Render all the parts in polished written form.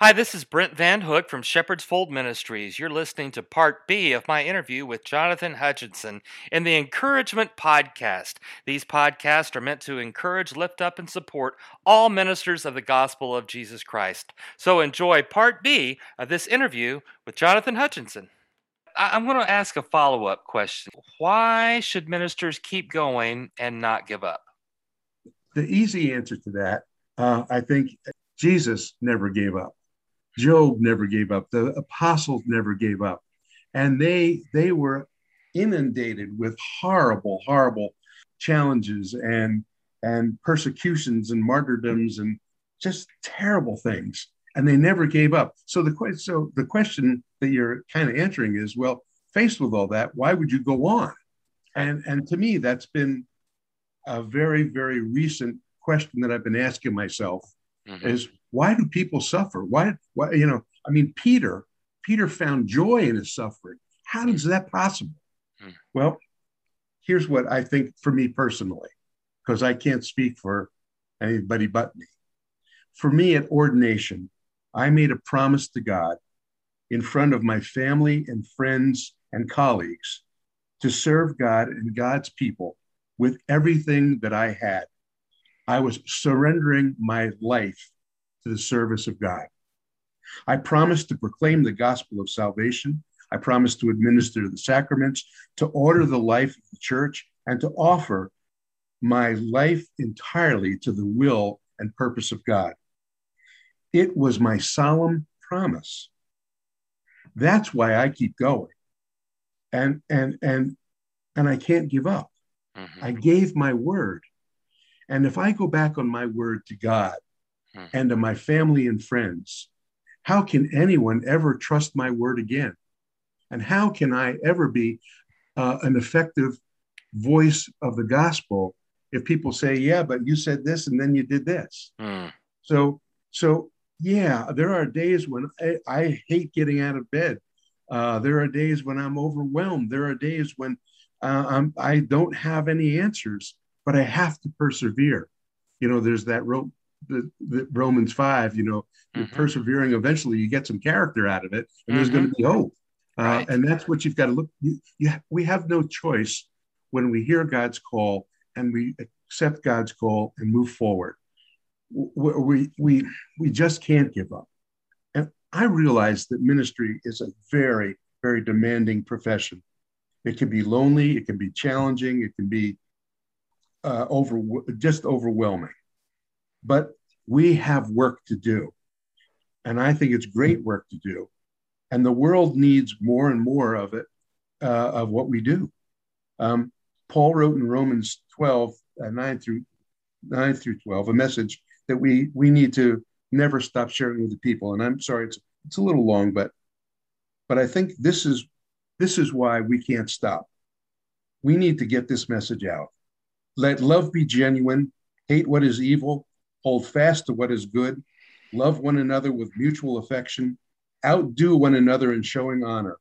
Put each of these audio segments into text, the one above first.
Hi, this is Brent Van Hook from Shepherd's Fold Ministries. You're listening to Part B of my interview with Jonathan Hutchinson in the Encouragement Podcast. These podcasts are meant to encourage, lift up, and support all ministers of the gospel of Jesus Christ. So enjoy Part B of this interview with Jonathan Hutchinson. I'm going to ask a follow-up question. Why should ministers keep going and not give up? The easy answer to that, I think Jesus never gave up. Job never gave up. The apostles never gave up. And they were inundated with horrible challenges and persecutions and martyrdoms and just terrible things. And they never gave up. So the question that you're kind of answering is, well, faced with all that, why would you go on? And to me, that's been a very, very recent question that I've been asking myself. Mm-hmm. Is why do people suffer? Why, you know, I mean, Peter found joy in his suffering. How is that possible? Mm-hmm. Well, here's what I think for me personally, because I can't speak for anybody but me. For me at ordination, I made a promise to God in front of my family and friends and colleagues to serve God and God's people with everything that I had. I was surrendering my life to the service of God. I promised to proclaim the gospel of salvation. I promised to administer the sacraments, to order the life of the church, and to offer my life entirely to the will and purpose of God. It was my solemn promise. That's why I keep going. And I can't give up. Mm-hmm. I gave my word. And if I go back on my word to God and to my family and friends, how can anyone ever trust my word again? And how can I ever be an effective voice of the gospel if people say, yeah, but you said this and then you did this? So yeah, there are days when I hate getting out of bed. There are days when I'm overwhelmed. There are days when I don't have any answers. But I have to persevere. You know, there's that the Romans 5, you know, you're persevering, eventually you get some character out of it, and there's going to be hope. Right. And that's what you've got to look. We have no choice when we hear God's call and we accept God's call and move forward. We just can't give up. And I realize that ministry is a very, very demanding profession. It can be lonely. It can be challenging. It can be just overwhelming, but we have work to do, and I think it's great work to do, and the world needs more and more of it, of what we do. Paul wrote in Romans 12, 9 through 12, a message that we need to never stop sharing with the people. And I'm sorry, it's a little long, but I think this is why we can't stop. We need to get this message out. Let love be genuine, hate what is evil, hold fast to what is good, love one another with mutual affection, outdo one another in showing honor.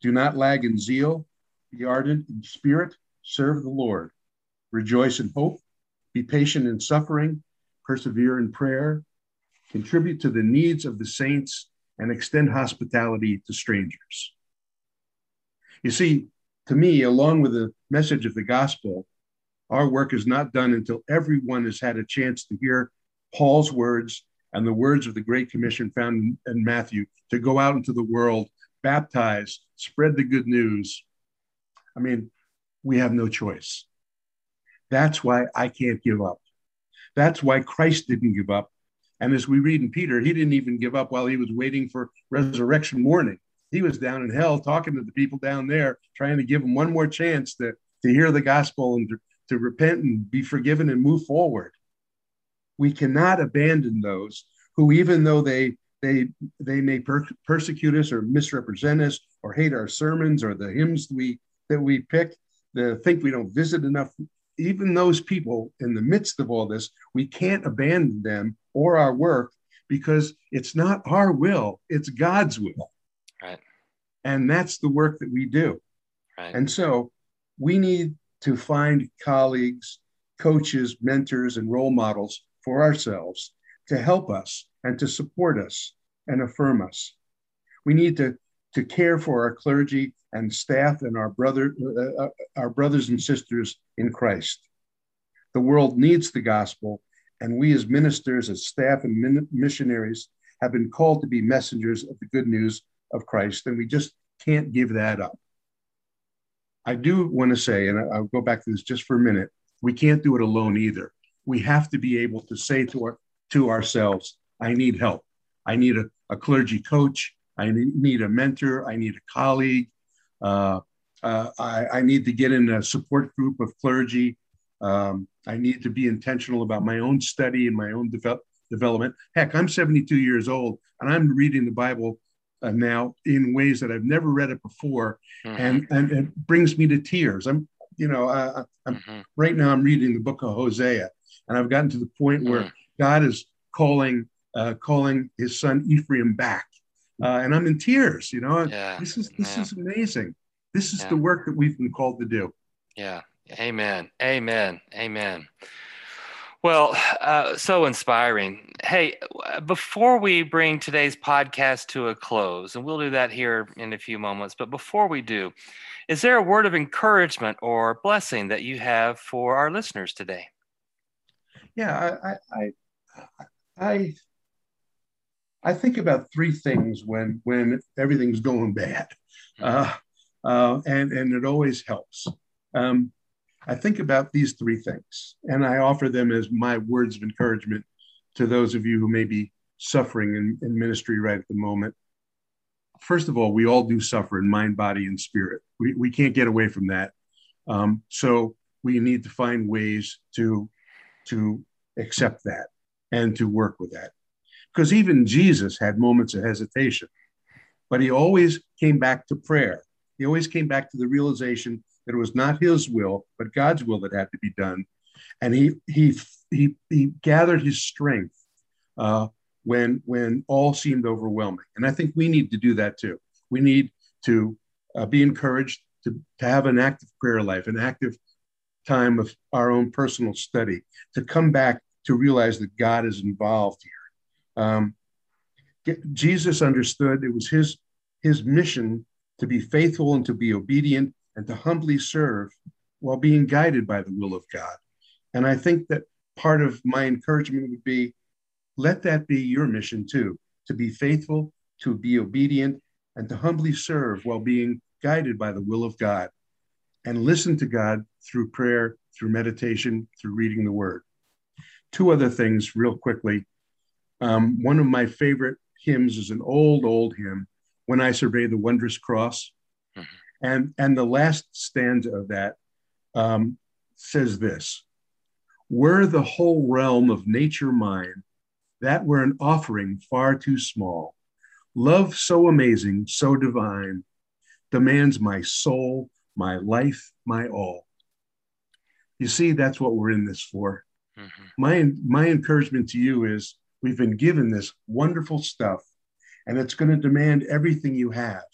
Do not lag in zeal, be ardent in spirit, serve the Lord. Rejoice in hope, be patient in suffering, persevere in prayer, contribute to the needs of the saints, and extend hospitality to strangers. You see, to me, along with the message of the gospel, our work is not done until everyone has had a chance to hear Paul's words and the words of the Great Commission found in Matthew to go out into the world, baptize, spread the good news. I mean, we have no choice. That's why I can't give up. That's why Christ didn't give up. And as we read in Peter, he didn't even give up while he was waiting for resurrection morning. He was down in hell talking to the people down there, trying to give them one more chance to hear the gospel and to repent and be forgiven and move forward. We cannot abandon those who, even though they may persecute us or misrepresent us or hate our sermons or the hymns that we pick, think we don't visit enough, even those people in the midst of all this, we can't abandon them or our work because it's not our will, it's God's will. Right. And that's the work that we do. Right. And so we need to find colleagues, coaches, mentors, and role models for ourselves to help us and to support us and affirm us. We need to care for our clergy and staff and our brothers and sisters in Christ. The world needs the gospel, and we as ministers, as staff and missionaries have been called to be messengers of the good news of Christ, and we just can't give that up. I do want to say, and I'll go back to this just for a minute, we can't do it alone either. We have to be able to say to ourselves, I need help. I need a clergy coach. I need a mentor. I need a colleague. I need to get in a support group of clergy. I need to be intentional about my own study and my own development. Heck, I'm 72 years old, and I'm reading the Bible now in ways that I've never read it before, and it brings me to tears. Right now I'm reading the book of Hosea, and I've gotten to the point where God is calling his son Ephraim back, and I'm in tears. This is amazing. This is the work that we've been called to do. Yeah. Amen. Amen. Amen. Well, so inspiring. Hey, before we bring today's podcast to a close, and we'll do that here in a few moments, but before we do, is there a word of encouragement or blessing that you have for our listeners today? Yeah, I think about three things when everything's going bad, and it always helps. I think about these three things, and I offer them as my words of encouragement to those of you who may be suffering in ministry right at the moment. First of all, we all do suffer in mind, body, and spirit. We can't get away from that. So we need to find ways to accept that and to work with that. Because even Jesus had moments of hesitation, but he always came back to prayer. He always came back to the realization that it was not his will, but God's will that had to be done. And he gathered his strength when all seemed overwhelming. And I think we need to do that too. We need to be encouraged to have an active prayer life, an active time of our own personal study, to come back to realize that God is involved here. Jesus understood it was his mission to be faithful and to be obedient, and to humbly serve while being guided by the will of God. And I think that part of my encouragement would be, let that be your mission too, to be faithful, to be obedient, and to humbly serve while being guided by the will of God. And listen to God through prayer, through meditation, through reading the word. Two other things real quickly. One of my favorite hymns is an old hymn, When I Survey the Wondrous Cross. And the last stanza of that says this: were the whole realm of nature mine, that were an offering far too small. Love so amazing, so divine, demands my soul, my life, my all. You see, that's what we're in this for. Mm-hmm. My encouragement to you is, we've been given this wonderful stuff, and it's going to demand everything you have.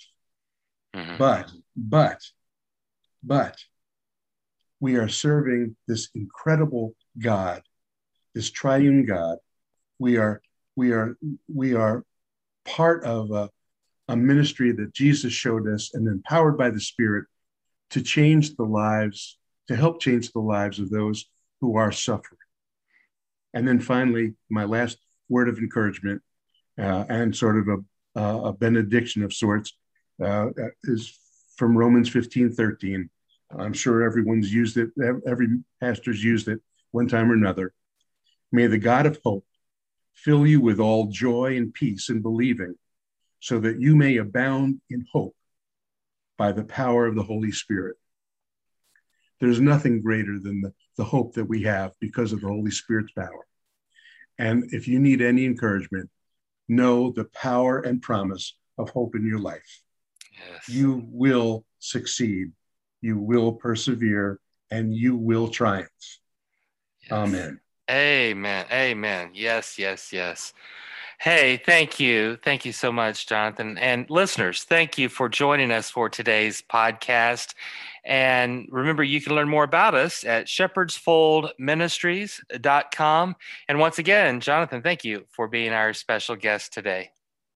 But we are serving this incredible God, this triune God. We are part of a ministry that Jesus showed us, and empowered by the Spirit to help change the lives of those who are suffering. And then finally, my last word of encouragement, and sort of a benediction of sorts, is from Romans 15:13. I'm sure everyone's used it. Every pastor's used it one time or another. May the God of hope fill you with all joy and peace in believing, so that you may abound in hope by the power of the Holy Spirit. There's nothing greater than the hope that we have because of the Holy Spirit's power. And if you need any encouragement, know the power and promise of hope in your life. Yes. You will succeed, you will persevere, and you will triumph. Yes. Amen. Amen. Amen. Yes, yes, yes. Hey, thank you. Thank you so much, Jonathan. And listeners, thank you for joining us for today's podcast. And remember, you can learn more about us at shepherdsfoldministries.com. And once again, Jonathan, thank you for being our special guest today.